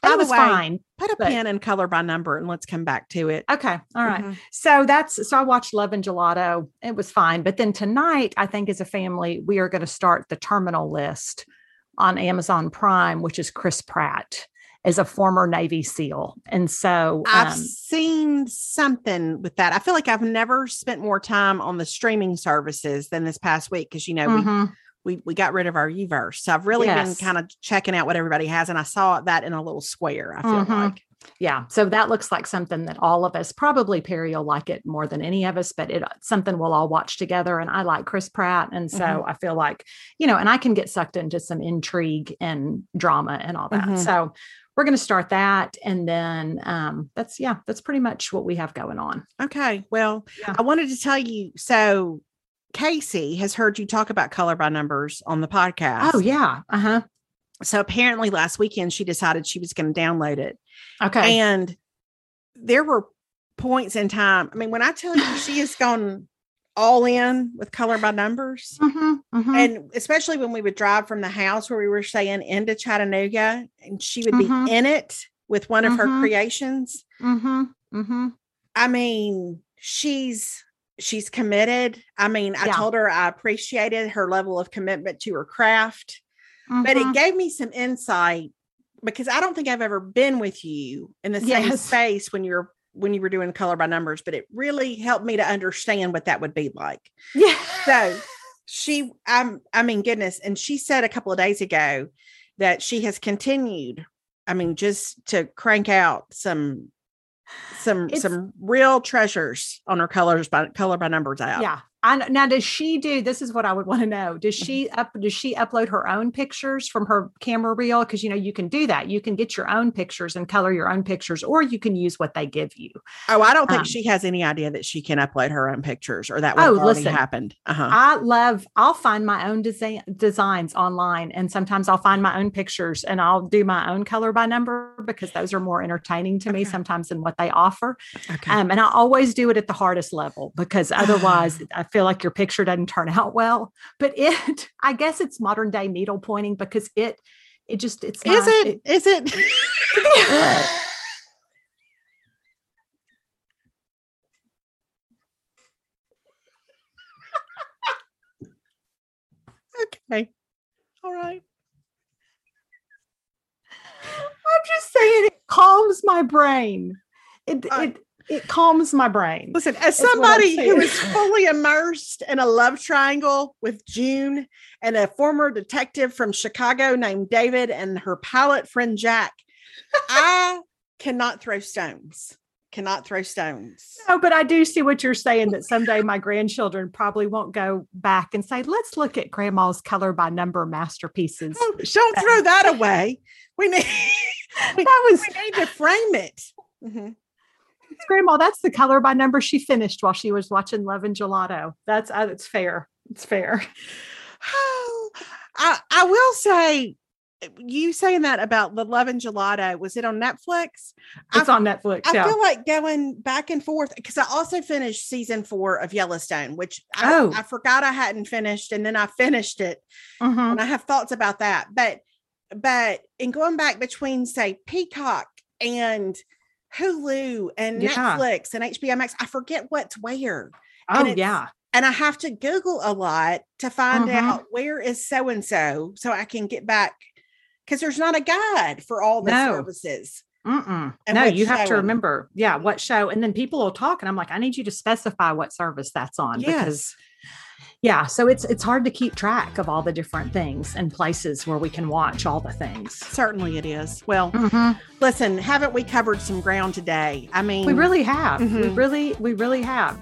that was way, fine. Put a but, pen in color by number and let's come back to it. Okay. All right. Mm-hmm. So that's, so I watched Love and Gelato. It was fine. But then tonight, I think as a family, we are going to start The Terminal List on Amazon Prime, which is Chris Pratt as a former Navy SEAL. And so I've um, seen something with that. I feel like I've never spent more time on the streaming services than this past week. Cause you know, mm-hmm. we, we, we got rid of our U-verse. So I've really yes. been kind of checking out what everybody has. And I saw that in a little square, I feel mm-hmm. like. Yeah. So that looks like something that all of us, probably Perry will like it more than any of us, but it something we'll all watch together. And I like Chris Pratt. And so mm-hmm. I feel like, you know, and I can get sucked into some intrigue and drama and all that. Mm-hmm. So we're going to start that. And then um, that's, yeah, that's pretty much what we have going on. Okay. Well, yeah. I wanted to tell you, so Casey has heard you talk about color by numbers on the podcast. Oh yeah. Uh-huh. So apparently last weekend she decided she was going to download it. Okay. And there were points in time. I mean, when I tell you she has gone all in with color by numbers, mm-hmm, mm-hmm. and especially when we would drive from the house where we were staying into Chattanooga, and she would mm-hmm. be in it with one of mm-hmm. her creations. Mm-hmm, mm-hmm. I mean, she's she's committed. I mean, I yeah. told her I appreciated her level of commitment to her craft, mm-hmm. but it gave me some insight. Because I don't think I've ever been with you in the same yes. space when you're when you were doing color by numbers, but it really helped me to understand what that would be like. Yeah. So she, I'm, I mean, goodness. And she said a couple of days ago that she has continued, I mean, just to crank out some, some, it's, some real treasures on her colors by color by numbers app. Yeah. I, now, does she do, this is what I would want to know. Does she up, does she upload her own pictures from her camera reel? Because, you know, you can do that. You can get your own pictures and color your own pictures, or you can use what they give you. Oh, I don't think um, she has any idea that she can upload her own pictures or that would oh, already listen, happened. Uh-huh. I love, I'll find my own design, designs online. And sometimes I'll find my own pictures and I'll do my own color by number because those are more entertaining to okay. me sometimes than what they offer. Okay. Um, and I always do it at the hardest level because otherwise I feel like your picture doesn't turn out well, but it, I guess it's modern day needle pointing because it, it just, it's, is not, it, it, is it, okay. All right. I'm just saying it calms my brain. It, uh, it, It calms my brain. Listen, as somebody who is fully immersed in a love triangle with June and a former detective from Chicago named David and her pilot friend Jack, I cannot throw stones. Cannot throw stones. No, but I do see what you're saying, that someday my grandchildren probably won't go back and say, let's look at grandma's color by number masterpieces. Oh, don't throw that away. We need, we, that was, we need to frame it. Mm-hmm. Grandma, that's the color by number she finished while she was watching Love and Gelato. That's uh, it's fair. It's fair. Oh, I, I will say, you saying that about the Love and Gelato, was it on Netflix? It's I, on Netflix. I yeah. feel like going back and forth because I also finished season four of Yellowstone, which I, oh. I forgot I hadn't finished, and then I finished it, mm-hmm. and I have thoughts about that. But but in going back between, say, Peacock and Hulu and yeah. Netflix and H B O Max. I forget what's where. Oh, and yeah. And I have to Google a lot to find mm-hmm. out where is so-and-so so I can get back because there's not a guide for all the no. services. Mm-mm. No, you have to remember. Yeah. What show. And then people will talk and I'm like, I need you to specify what service that's on. Yes. Because yeah. So it's, it's hard to keep track of all the different things and places where we can watch all the things. Certainly it is. Well, mm-hmm. listen, haven't we covered some ground today? I mean, we really have. Mm-hmm. We really, we really have.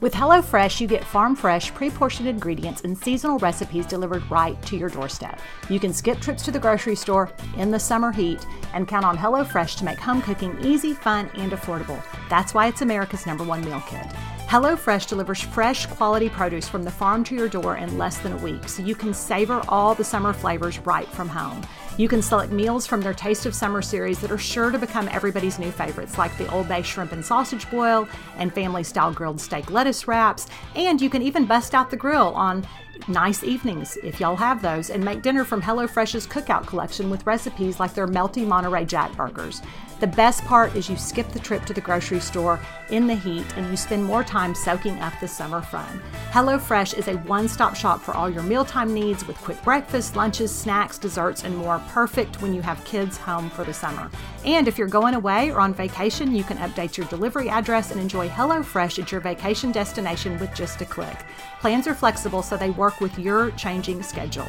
With HelloFresh, you get farm fresh, pre-portioned ingredients and seasonal recipes delivered right to your doorstep. You can skip trips to the grocery store in the summer heat and count on HelloFresh to make home cooking easy, fun, and affordable. That's why it's America's number one meal kit. HelloFresh delivers fresh, quality produce from the farm to your door in less than a week, so you can savor all the summer flavors right from home. You can select meals from their Taste of Summer series that are sure to become everybody's new favorites, like the Old Bay Shrimp and Sausage Boil and family-style grilled steak lettuce wraps. And you can even bust out the grill on nice evenings, if y'all have those, and make dinner from HelloFresh's cookout collection with recipes like their melty Monterey Jack burgers. The best part is you skip the trip to the grocery store in the heat and you spend more time soaking up the summer fun. HelloFresh is a one-stop shop for all your mealtime needs with quick breakfasts, lunches, snacks, desserts, and more, perfect when you have kids home for the summer. And if you're going away or on vacation, you can update your delivery address and enjoy HelloFresh at your vacation destination with just a click. Plans are flexible, so they work with your changing schedule.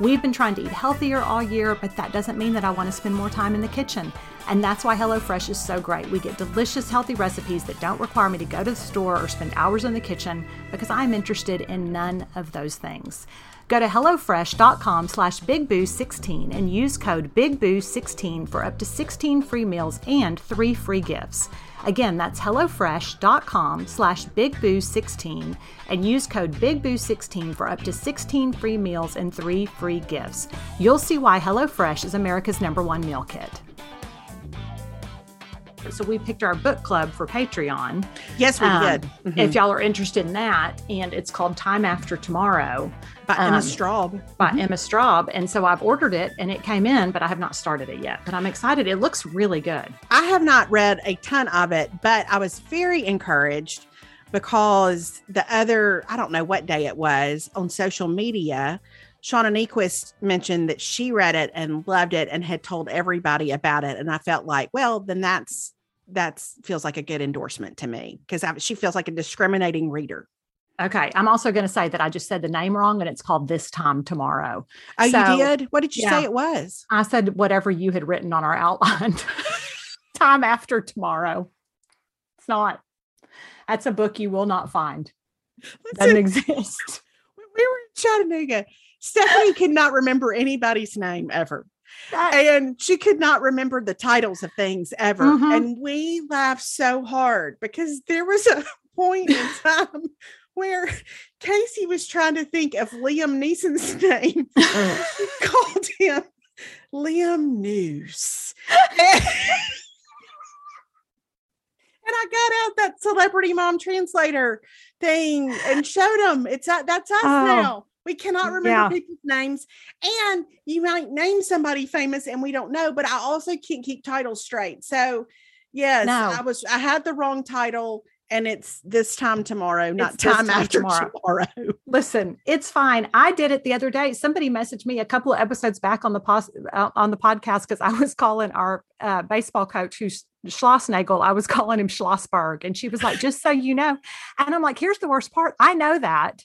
We've been trying to eat healthier all year, but that doesn't mean that I want to spend more time in the kitchen. And that's why HelloFresh is so great. We get delicious, healthy recipes that don't require me to go to the store or spend hours in the kitchen because I'm interested in none of those things. Go to HelloFresh.com slash BigBoo16 and use code BigBoo sixteen for up to sixteen free meals and three free gifts. Again, that's HelloFresh.com slash BigBoo16 and use code BigBoo sixteen for up to sixteen free meals and three free gifts. You'll see why HelloFresh is America's number one meal kit. So we picked our book club for Patreon. Yes, we um, did. Mm-hmm. If y'all are interested in that, and it's called Time After Tomorrow by um, Emma Straub. By mm-hmm. Emma Straub. And so I've ordered it and it came in, but I have not started it yet. But I'm excited. It looks really good. I have not read a ton of it, but I was very encouraged because the other, I don't know what day it was, on social media, Shauna Nequist mentioned that she read it and loved it and had told everybody about it. And I felt like, well, then that's That's feels like a good endorsement to me because she feels like a discriminating reader. Okay. I'm also going to say that I just said the name wrong and it's called This Time Tomorrow. Oh, so, you did? What did you yeah, say it was? I said whatever you had written on our outline. Time After Tomorrow. It's not. That's a book you will not find. It doesn't exist. When we were in Chattanooga, Stephanie could not remember anybody's name ever. That, and she could not remember the titles of things ever. Mm-hmm. And we laughed so hard because there was a point in time where Casey was trying to think of Liam Neeson's name. She called him Liam News. And, and I got out that Celebrity Mom Translator thing and showed him. It's uh, that's us oh. now. We cannot remember yeah. people's names. And you might name somebody famous and we don't know, but I also can't keep titles straight. So yes, no. I was, I had the wrong title and it's This Time Tomorrow, not it's time, time after tomorrow. tomorrow. Listen, it's fine. I did it the other day. Somebody messaged me a couple of episodes back on the pos- uh, on the podcast. Cause I was calling our uh, baseball coach who's Schlossnagel. I was calling him Schlossberg. And she was like, just so you know, and I'm like, here's the worst part. I know that.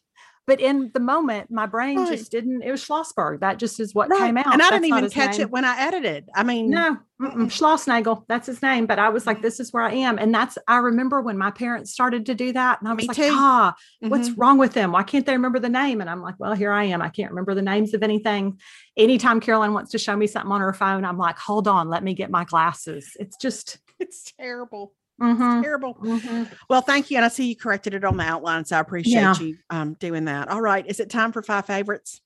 But in the moment, my brain right. just didn't, it was Schlossberg. That just is what right. came out. And I that's didn't even catch name. It when I edited. I mean, no, mm-mm. Schlossnagel, that's his name. But I was like, this is where I am. And that's, I remember when my parents started to do that. And I was Me like, too. ah, mm-hmm. what's wrong with them? Why can't they remember the name? And I'm like, well, here I am. I can't remember the names of anything. Anytime Caroline wants to show me something on her phone, I'm like, hold on, let me get my glasses. It's just, it's terrible. Mm-hmm. It's terrible. Mm-hmm. Well, thank you. And I see you corrected it on the outline. So I appreciate yeah. you um, doing that. All right. Is it time for five favorites?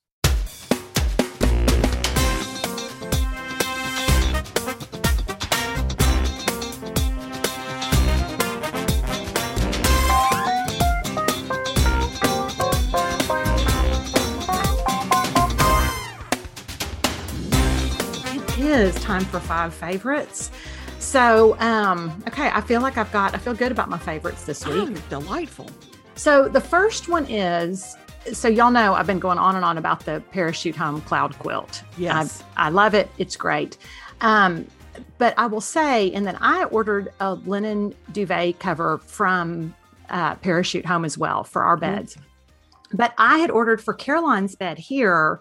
It is time for five favorites. So, um, okay, I feel like I've got, I feel good about my favorites this week. Oh, delightful. So the first one is, so y'all know I've been going on and on about the Parachute Home Cloud Quilt. Yes. I, I love it. It's great. Um, but I will say, and then I ordered a linen duvet cover from uh, Parachute Home as well for our beds. Mm-hmm. But I had ordered for Caroline's bed here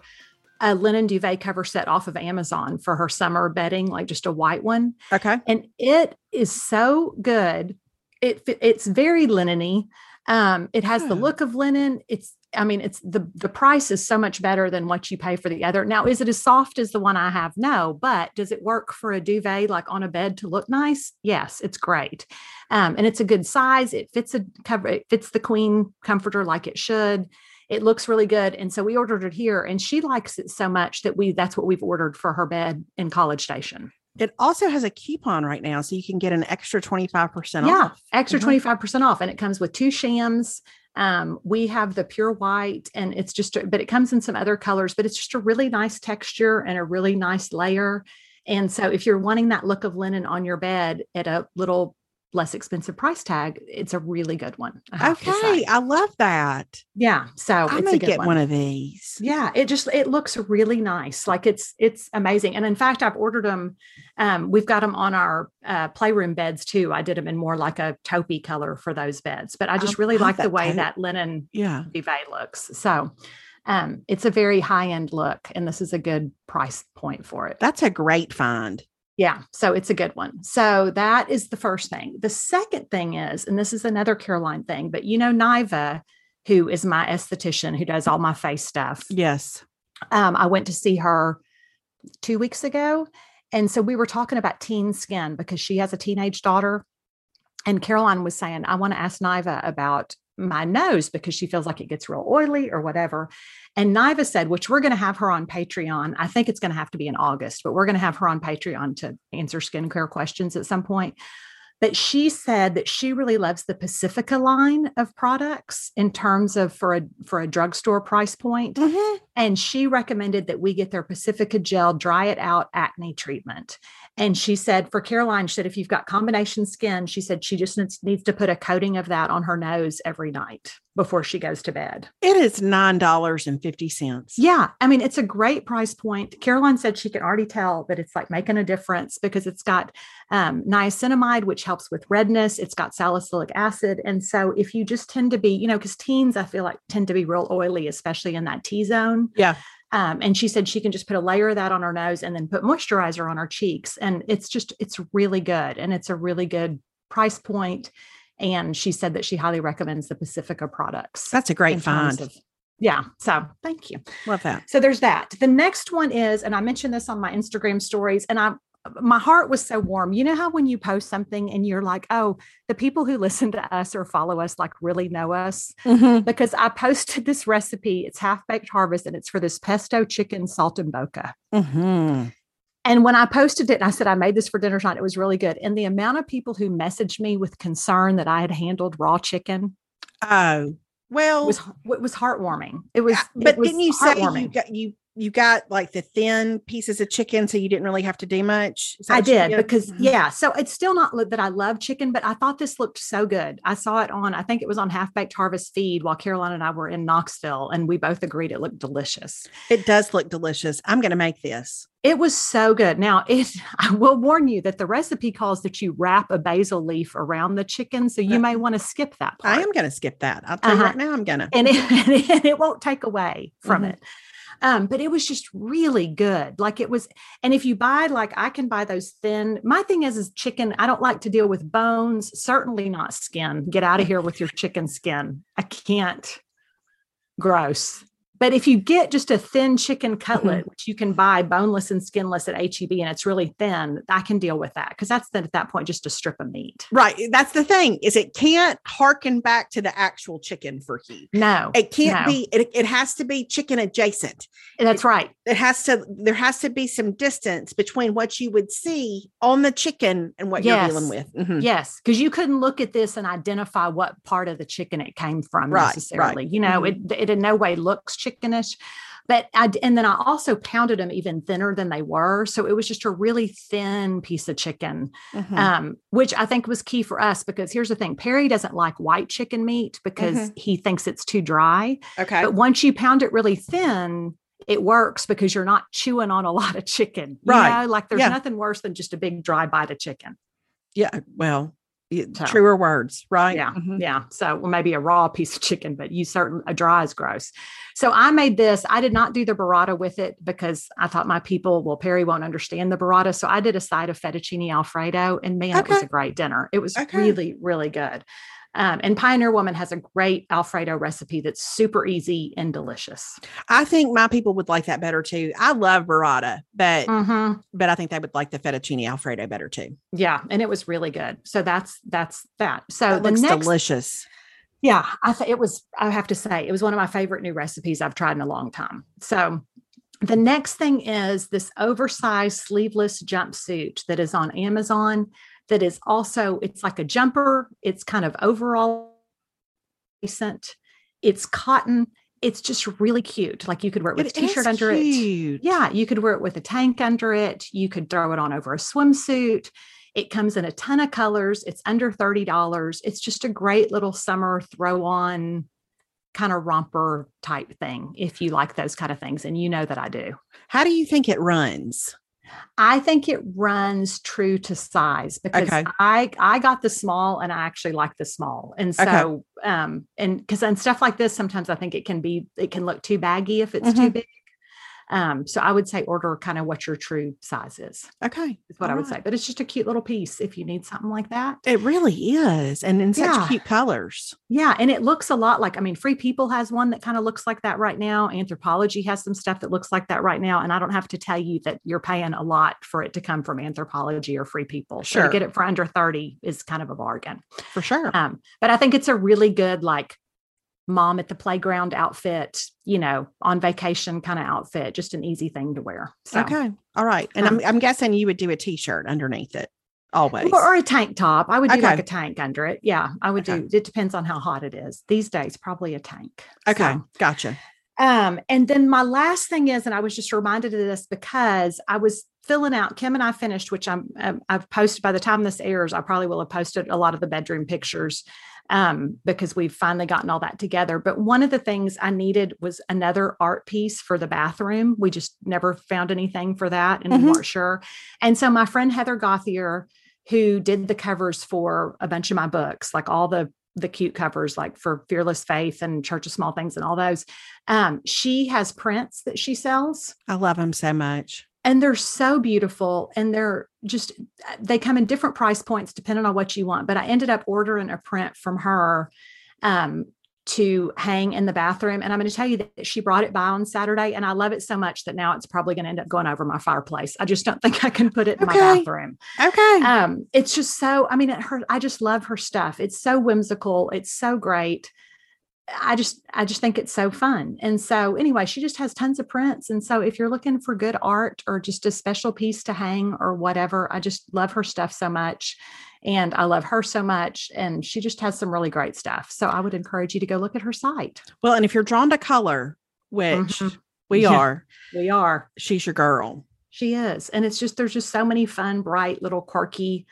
a linen duvet cover set off of Amazon for her summer bedding, like just a white one. Okay. And it is so good. It It's very linen-y. Um, it has yeah. the look of linen. It's, I mean, it's the, the price is so much better than what you pay for the other. Now, is it as soft as the one I have? No, but does it work for a duvet, like on a bed to look nice? Yes, it's great. Um, and it's a good size. It fits a cover. It fits the queen comforter like it should. It looks really good. And so we ordered it here and she likes it so much that we, that's what we've ordered for her bed in College Station. It also has a coupon right now. So you can get an extra twenty-five percent yeah, off. Yeah, extra mm-hmm. twenty-five percent off. And it comes with two shams. Um, we have the pure white and it's just, but it comes in some other colors, but it's just a really nice texture and a really nice layer. And so if you're wanting that look of linen on your bed at a little less expensive price tag, it's a really good one. Okay. I love that. Yeah. So I it's may a good get one. one of these. Yeah. It just, it looks really nice. Like it's, it's amazing. And in fact, I've ordered them. Um, we've got them on our uh, playroom beds too. I did them in more like a taupey color for those beds, but I just I really like the way taupe. that linen yeah. duvet looks. So um, it's a very high-end look and this is a good price point for it. That's a great find. Yeah. So it's a good one. So that is the first thing. The second thing is, and this is another Caroline thing, but you know, Niva, who is my esthetician, who does all my face stuff. Yes. Um, I went to see her two weeks ago. And so we were talking about teen skin because she has a teenage daughter. And Caroline was saying, I want to ask Niva about my nose because she feels like it gets real oily or whatever. And Niva said, which we're going to have her on Patreon. I think it's going to have to be in August, but we're going to have her on Patreon to answer skincare questions at some point. But she said that she really loves the Pacifica line of products in terms of for a, for a drugstore price point. Mm-hmm. And she recommended that we get their Pacifica gel, dry it out acne treatment. And she said, for Caroline, she said, if you've got combination skin, she said she just needs, needs to put a coating of that on her nose every night before she goes to bed. It is nine dollars and fifty cents. Yeah. I mean, it's a great price point. Caroline said she can already tell that it's like making a difference because it's got um, niacinamide, which helps with redness. It's got salicylic acid. And so if you just tend to be, you know, because teens, I feel like tend to be real oily, especially in that T-zone. Yeah. Um, and she said she can just put a layer of that on her nose and then put moisturizer on her cheeks. And it's just, it's really good. And it's a really good price point. And she said that she highly recommends the Pacifica products. That's a great find. Of, yeah. So thank you. Love that. So there's that. The next one is, and I mentioned this on my Instagram stories, and I, my heart was so warm. You know how when you post something and you're like, oh, the people who listen to us or follow us, like really know us, mm-hmm. because I posted this recipe. It's Half Baked Harvest, and it's for this pesto chicken saltimbocca. Mm-hmm. And when I posted it, I said, I made this for dinner tonight. It was really good. And the amount of people who messaged me with concern that I had handled raw chicken. Oh, well, it was, it was heartwarming. It was, but it was didn't you say you got, you, you got like the thin pieces of chicken, so you didn't really have to do much? I did, did because mm-hmm. yeah. So it's still not that I love chicken, but I thought this looked so good. I saw it on, I think it was on Half Baked Harvest feed while Caroline and I were in Knoxville, and we both agreed it looked delicious. It does look delicious. I'm going to make this. It was so good. Now, it, I will warn you that the recipe calls that you wrap a basil leaf around the chicken, so you may want to skip that part. I am going to skip that. I'll tell uh-huh. you right now, I'm going to. And it, and it won't take away from mm-hmm. it. Um, but it was just really good. Like it was, and if you buy, like I can buy those thin, my thing is, is chicken. I don't like to deal with bones, certainly not skin. Get out of here with your chicken skin. I can't. Gross. But if you get just a thin chicken cutlet, mm-hmm. which you can buy boneless and skinless at H E B, and it's really thin, I can deal with that. Because that's then at that point, just a strip of meat. Right. That's the thing, is it can't harken back to the actual chicken for you. No, it can't no. be, it, it has to be chicken adjacent. That's it, right. It has to, there has to be some distance between what you would see on the chicken and what yes. you're dealing with. Mm-hmm. Yes. Because you couldn't look at this and identify what part of the chicken it came from right, necessarily. Right. You know, mm-hmm. it, it in no way looks chickenish, but I, and then I also pounded them even thinner than they were. So it was just a really thin piece of chicken, mm-hmm. um, which I think was key for us, because here's the thing. Perry doesn't like white chicken meat because mm-hmm. he thinks it's too dry. Okay. But once you pound it really thin, it works because you're not chewing on a lot of chicken, right? You know? Like there's yeah. nothing worse than just a big dry bite of chicken. Yeah. Well, so, truer words, right? Yeah. Mm-hmm. Yeah. So well, maybe a raw piece of chicken, but you certain a dry is gross. So I made this. I did not do the burrata with it because I thought my people, well, Perry won't understand the burrata. So I did a side of fettuccine Alfredo, and man, okay. it was a great dinner. It was okay. really, really good. Um, and Pioneer Woman has a great Alfredo recipe that's super easy and delicious. I think my people would like that better too. I love burrata, but mm-hmm. but I think they would like the fettuccine Alfredo better too. Yeah, and it was really good. So that's that's that. So that the looks next, delicious. Yeah, I th- it was. I have to say, it was one of my favorite new recipes I've tried in a long time. So. The next thing is this oversized sleeveless jumpsuit that is on Amazon that is also, it's like a jumper. It's kind of overall decent. It's cotton. It's just really cute. Like you could wear it with it a t-shirt under cute. It. Yeah. You could wear it with a tank under it. You could throw it on over a swimsuit. It comes in a ton of colors. It's under thirty dollars. It's just a great little summer throw on kind of romper type thing, if you like those kind of things. And you know that I do. How do you think it runs? I think it runs true to size because okay. I, I got the small and I actually like the small. And so, okay. um, and cause on stuff like this, sometimes I think it can be, it can look too baggy if it's mm-hmm. too big. Um, so I would say order kind of what your true size is. Okay. Is what All I would right. say, but it's just a cute little piece if you need something like that. It really is. And in yeah. such cute colors. Yeah. And it looks a lot like, I mean, Free People has one that kind of looks like that right now. Anthropologie has some stuff that looks like that right now. And I don't have to tell you that you're paying a lot for it to come from Anthropologie or Free People. Sure. So to get it for under thirty is kind of a bargain. For sure. Um, but I think it's a really good, like, mom at the playground outfit, you know, on vacation kind of outfit, just an easy thing to wear. So, okay. All right. And um, I'm, I'm guessing you would do a t-shirt underneath it always. Or, or a tank top. I would do okay. like a tank under it. Yeah. I would okay. do, it depends on how hot it is these days, probably a tank. Okay. So, gotcha. Um, and then my last thing is, and I was just reminded of this because I was filling out, Kim and I finished, which I'm, um, I've posted by the time this airs, I probably will have posted a lot of the bedroom pictures um, because we've finally gotten all that together. But one of the things I needed was another art piece for the bathroom. We just never found anything for that and mm-hmm. we weren't sure. And so my friend, Heather Gothier, who did the covers for a bunch of my books, like all the the cute covers, like for Fearless Faith and Church of Small Things and all those. Um, she has prints that she sells. I love them so much. And they're so beautiful, and they're just, they come in different price points depending on what you want. But I ended up ordering a print from her um, to hang in the bathroom. And I'm going to tell you that she brought it by on Saturday, and I love it so much that now it's probably going to end up going over my fireplace. I just don't think I can put it in okay. my bathroom. Okay. Um, it's just so, I mean, it, her, I just love her stuff. It's so whimsical. It's so great. I just, I just think it's so fun. And so anyway, she just has tons of prints. And so if you're looking for good art or just a special piece to hang or whatever, I just love her stuff so much. And I love her so much. And she just has some really great stuff. So I would encourage you to go look at her site. Well, and if you're drawn to color, which mm-hmm. we yeah, are, we are, she's your girl. She is. And it's just, there's just so many fun, bright, little quirky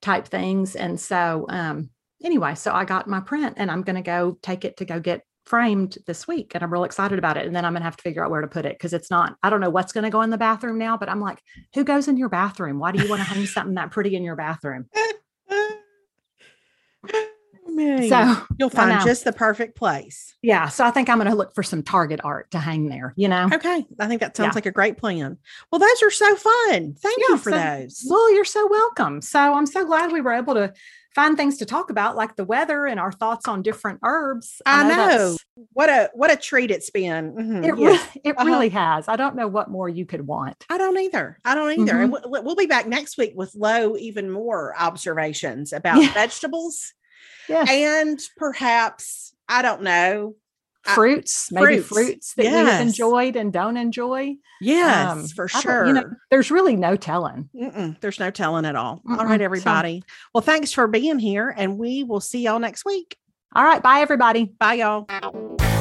type things. And so, um, Anyway, so I got my print, and I'm going to go take it to go get framed this week. And I'm real excited about it. And then I'm going to have to figure out where to put it, because it's not, I don't know what's going to go in the bathroom now, but I'm like, who goes in your bathroom? Why do you want to hang something that pretty in your bathroom? Man, so you'll find just the perfect place. Yeah. So I think I'm going to look for some Target art to hang there, you know? Okay. I think that sounds yeah. like a great plan. Well, those are so fun. Thank yeah, you for so, those. Well, you're so welcome. So I'm so glad we were able to find things to talk about, like the weather and our thoughts on different herbs. I, I know. know. What a, what a treat it's been. Mm-hmm. It, yes. re- it uh-huh. really has. I don't know what more you could want. I don't either. I don't either. Mm-hmm. And we'll, we'll be back next week with Lo, even more observations about yeah. vegetables. Yes. And perhaps, I don't know, fruits, I, maybe fruits, fruits that yes. we've enjoyed and don't enjoy. Yes, um, for sure. You know, there's really no telling. Mm-mm, there's no telling at all. Mm-mm, all right, everybody. So. Well, thanks for being here, and we will see y'all next week. All right. Bye, everybody. Bye, y'all.